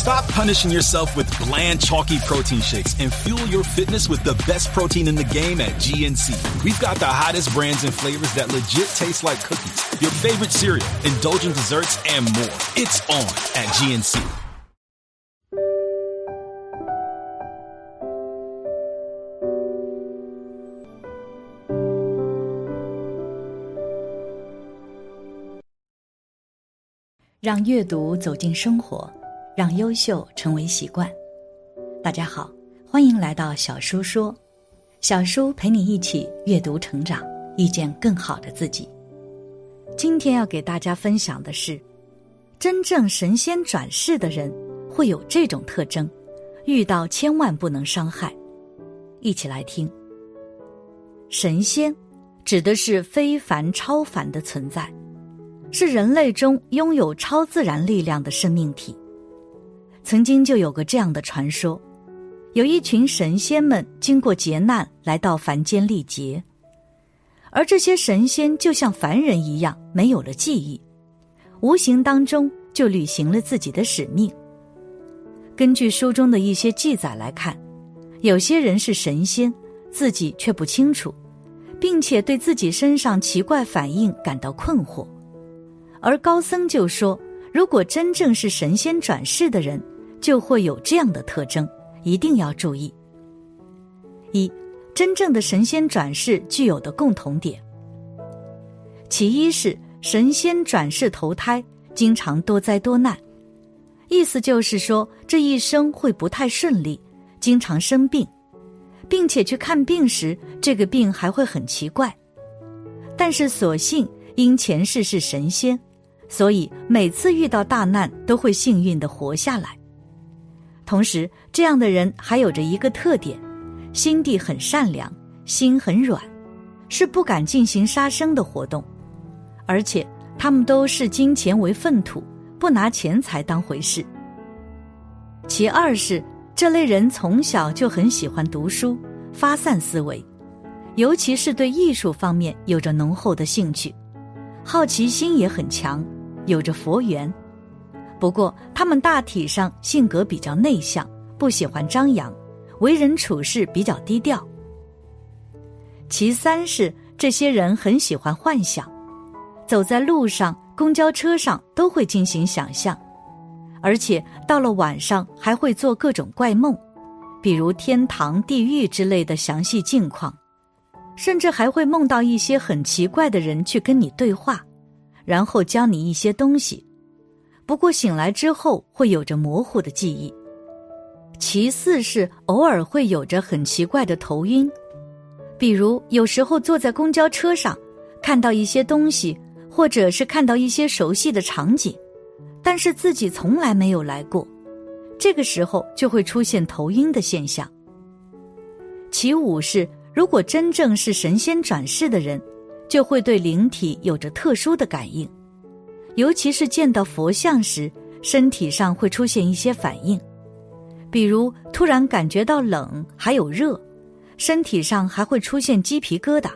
Stop punishing yourself with bland, chalky protein shakes and fuel your fitness with the best protein in the game at GNC. We've got the hottest brands and flavors that legit taste like cookies, your favorite cereal, indulgent desserts, and more. It's on at GNC.让阅读走进生活，让优秀成为习惯。大家好，欢迎来到小叔说，小叔陪你一起阅读成长，遇见更好的自己。今天要给大家分享的是，真正神仙转世的人会有这种特征，遇到千万不能伤害。一起来听。神仙指的是非凡超凡的存在，是人类中拥有超自然力量的生命体。曾经就有个这样的传说，有一群神仙们经过劫难来到凡间历劫，而这些神仙就像凡人一样没有了记忆，无形当中就履行了自己的使命。根据书中的一些记载来看，有些人是神仙，自己却不清楚，并且对自己身上奇怪反应感到困惑。而高僧就说，如果真正是神仙转世的人，就会有这样的特征，一定要注意。一、真正的神仙转世具有的共同点。其一是神仙转世投胎经常多灾多难，意思就是说这一生会不太顺利，经常生病，并且去看病时，这个病还会很奇怪。但是所幸因前世是神仙，所以每次遇到大难都会幸运地活下来。同时，这样的人还有着一个特点，心地很善良，心很软，是不敢进行杀生的活动，而且他们都视金钱为粪土，不拿钱财当回事。其二是，这类人从小就很喜欢读书，发散思维，尤其是对艺术方面有着浓厚的兴趣，好奇心也很强，有着佛缘。不过他们大体上性格比较内向，不喜欢张扬，为人处事比较低调。其三是，这些人很喜欢幻想，走在路上、公交车上都会进行想象，而且到了晚上还会做各种怪梦，比如天堂、地狱之类的详细境况，甚至还会梦到一些很奇怪的人去跟你对话，然后教你一些东西，不过醒来之后会有着模糊的记忆。其四是，偶尔会有着很奇怪的头晕，比如有时候坐在公交车上，看到一些东西，或者是看到一些熟悉的场景，但是自己从来没有来过，这个时候就会出现头晕的现象。其五是，如果真正是神仙转世的人，就会对灵体有着特殊的感应，尤其是见到佛像时，身体上会出现一些反应，比如突然感觉到冷还有热，身体上还会出现鸡皮疙瘩、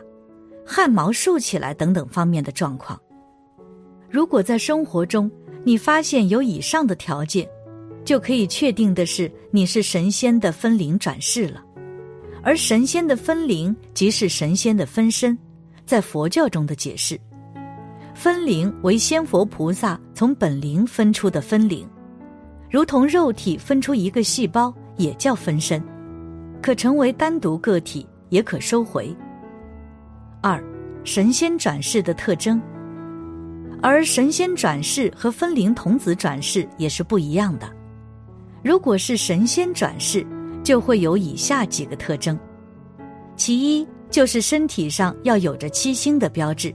汗毛竖起来等等方面的状况。如果在生活中你发现有以上的条件，就可以确定的是你是神仙的分灵转世了。而神仙的分灵即是神仙的分身，在佛教中的解释，分灵为仙佛菩萨从本灵分出的分灵，如同肉体分出一个细胞也叫分身，可成为单独个体，也可收回。二、神仙转世的特征。而神仙转世和分灵童子转世也是不一样的，如果是神仙转世，就会有以下几个特征。其一就是身体上要有着七星的标志，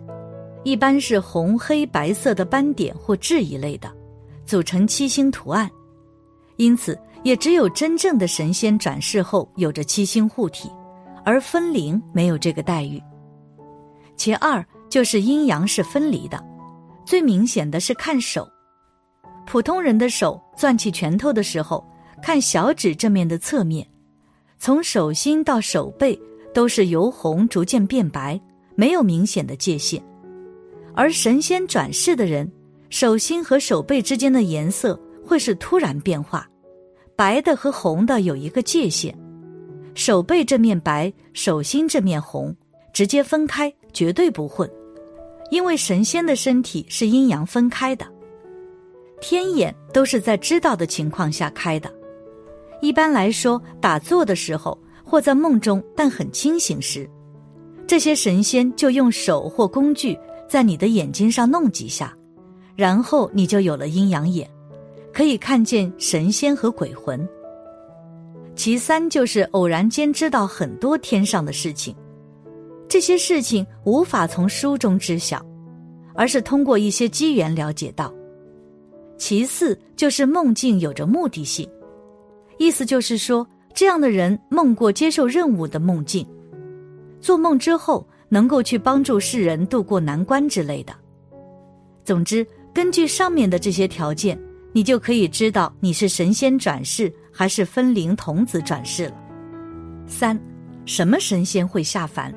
一般是红、黑、白色的斑点或痣一类的，组成七星图案，因此也只有真正的神仙转世后有着七星护体，而分灵没有这个待遇。其二就是阴阳是分离的，最明显的是看手，普通人的手攥起拳头的时候，看小指这面的侧面，从手心到手背都是由红逐渐变白，没有明显的界限。而神仙转世的人，手心和手背之间的颜色会是突然变化，白的和红的有一个界限，手背这面白，手心这面红，直接分开，绝对不混。因为神仙的身体是阴阳分开的，天眼都是在知道的情况下开的。一般来说，打坐的时候或在梦中但很清醒时，这些神仙就用手或工具在你的眼睛上弄几下，然后你就有了阴阳眼，可以看见神仙和鬼魂。其三就是偶然间知道很多天上的事情，这些事情无法从书中知晓，而是通过一些机缘了解到。其四就是梦境有着目的性，意思就是说，这样的人梦过接受任务的梦境，做梦之后能够去帮助世人度过难关之类的。总之，根据上面的这些条件，你就可以知道你是神仙转世还是分灵童子转世了。三，什么神仙会下凡？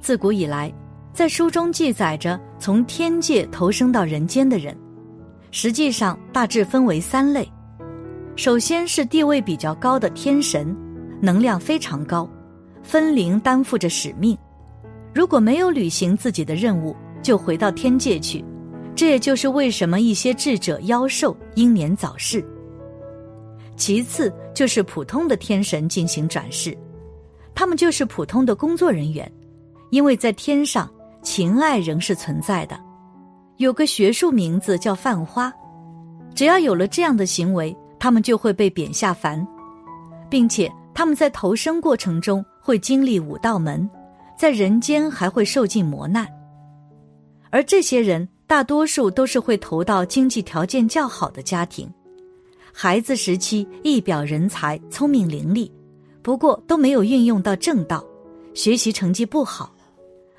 自古以来，在书中记载着从天界投生到人间的人，实际上大致分为三类。首先是地位比较高的天神，能量非常高，分灵担负着使命，如果没有履行自己的任务，就回到天界去，这也就是为什么一些智者妖兽英年早逝。其次就是普通的天神进行转世，他们就是普通的工作人员，因为在天上情爱仍是存在的，有个学术名字叫泛花，只要有了这样的行为，他们就会被贬下凡，并且他们在投生过程中会经历五道门，在人间还会受尽磨难。而这些人大多数都是会投到经济条件较好的家庭，孩子时期一表人才，聪明伶俐，不过都没有运用到正道，学习成绩不好，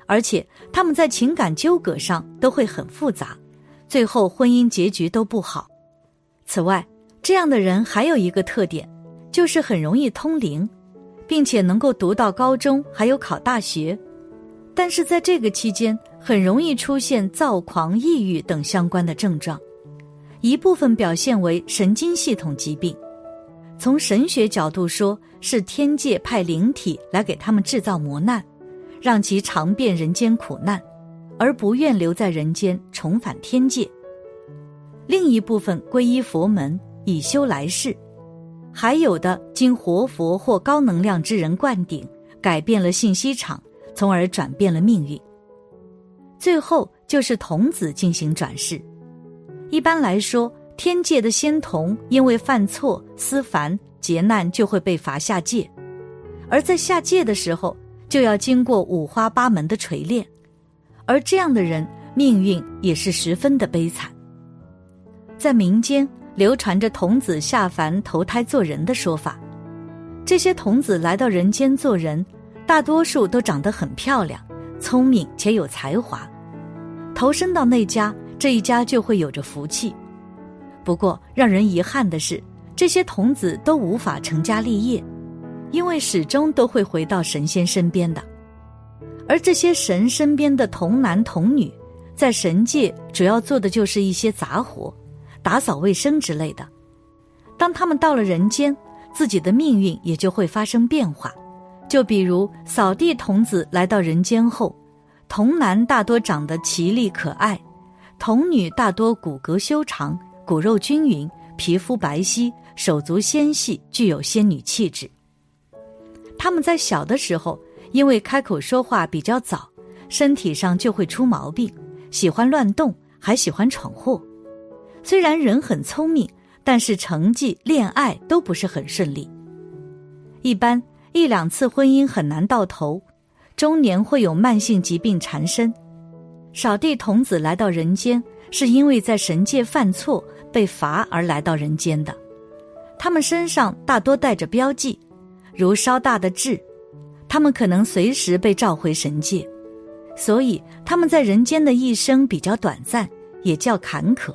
而且他们在情感纠葛上都会很复杂，最后婚姻结局都不好。此外，这样的人还有一个特点，就是很容易通灵，并且能够读到高中还有考大学，但是在这个期间很容易出现躁狂、抑郁等相关的症状，一部分表现为神经系统疾病，从神学角度说，是天界派灵体来给他们制造磨难，让其尝遍人间苦难，而不愿留在人间重返天界。另一部分皈依佛门以修来世，还有的经活佛或高能量之人灌顶，改变了信息场，从而转变了命运。最后就是童子进行转世，一般来说，天界的仙童因为犯错、私凡、劫难就会被罚下界，而在下界的时候就要经过五花八门的锤炼，而这样的人命运也是十分的悲惨。在民间流传着童子下凡投胎做人的说法，这些童子来到人间做人，大多数都长得很漂亮，聪明且有才华，投身到那家，这一家就会有着福气。不过让人遗憾的是，这些童子都无法成家立业，因为始终都会回到神仙身边的。而这些神身边的童男童女，在神界主要做的就是一些杂活，打扫卫生之类的。当他们到了人间，自己的命运也就会发生变化，就比如扫地童子来到人间后，童男大多长得奇丽可爱，童女大多骨骼修长，骨肉均匀，皮肤白皙，手足纤细，具有仙女气质。他们在小的时候因为开口说话比较早，身体上就会出毛病，喜欢乱动，还喜欢闯祸，虽然人很聪明，但是成绩、恋爱都不是很顺利，一般一两次婚姻很难到头，中年会有慢性疾病缠身。扫地童子来到人间，是因为在神界犯错被罚而来到人间的，他们身上大多带着标记，如稍大的痣，他们可能随时被召回神界，所以他们在人间的一生比较短暂，也较坎坷。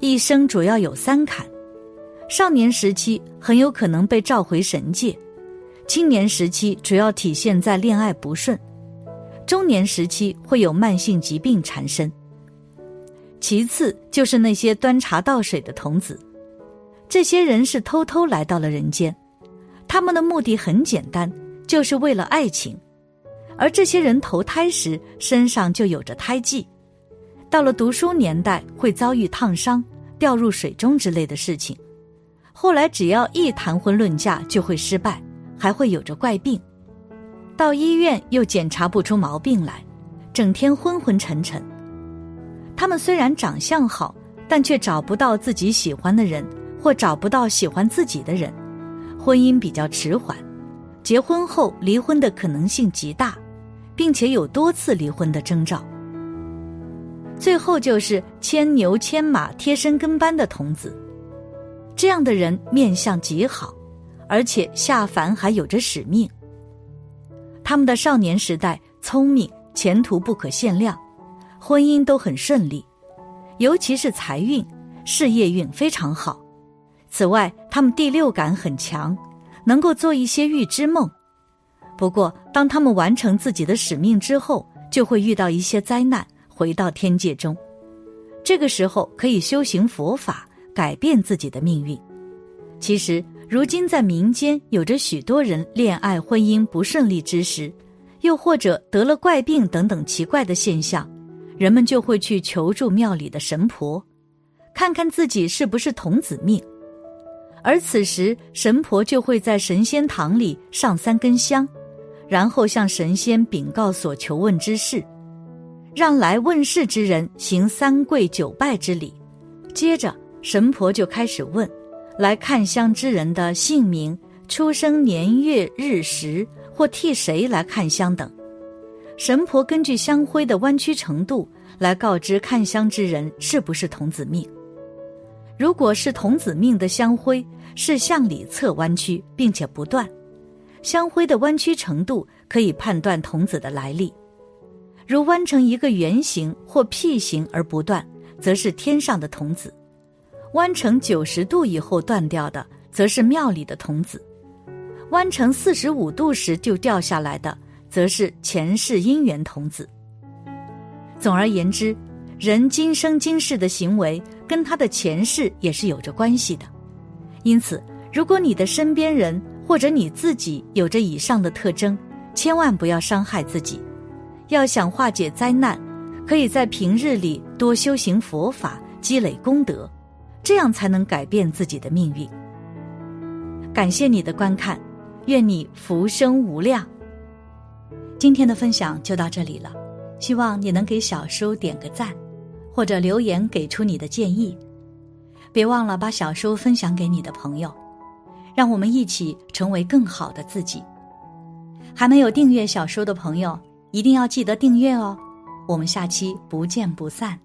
一生主要有三坎，少年时期很有可能被召回神界，青年时期主要体现在恋爱不顺，中年时期会有慢性疾病缠身。其次就是那些端茶倒水的童子，这些人是偷偷来到了人间，他们的目的很简单，就是为了爱情。而这些人投胎时身上就有着胎记，到了读书年代会遭遇烫伤、掉入水中之类的事情。后来只要一谈婚论嫁就会失败，还会有着怪病，到医院又检查不出毛病来，整天昏昏沉沉。他们虽然长相好，但却找不到自己喜欢的人，或找不到喜欢自己的人，婚姻比较迟缓，结婚后离婚的可能性极大，并且有多次离婚的征兆。最后就是牵牛牵马贴身跟班的童子，这样的人面相极好，而且下凡还有着使命。他们的少年时代聪明，前途不可限量，婚姻都很顺利，尤其是财运、事业运非常好。此外，他们第六感很强，能够做一些预知梦。不过，当他们完成自己的使命之后，就会遇到一些灾难，回到天界中。这个时候可以修行佛法，改变自己的命运。其实，如今在民间有着许多人恋爱婚姻不顺利之时，又或者得了怪病等等奇怪的现象，人们就会去求助庙里的神婆，看看自己是不是童子命。而此时神婆就会在神仙堂里上3根香，然后向神仙禀告所求问之事，让来问事之人行3跪9拜之礼。接着神婆就开始问来看香之人的姓名、出生年月日时，或替谁来看香等。神婆根据香灰的弯曲程度来告知看香之人是不是童子命。如果是童子命的香灰是向里侧弯曲并且不断，香灰的弯曲程度可以判断童子的来历。如弯成一个圆形或 P 形而不断，则是天上的童子；弯成90度以后断掉的，则是庙里的童子；弯成45度时就掉下来的，则是前世姻缘童子。总而言之，人今生今世的行为跟他的前世也是有着关系的。因此，如果你的身边人或者你自己有着以上的特征，千万不要伤害自己。要想化解灾难，可以在平日里多修行佛法，积累功德，这样才能改变自己的命运。感谢你的观看，愿你福生无量。今天的分享就到这里了，希望你能给小叔点个赞，或者留言给出你的建议。别忘了把小叔分享给你的朋友，让我们一起成为更好的自己。还没有订阅小叔的朋友，一定要记得订阅哦。我们下期不见不散。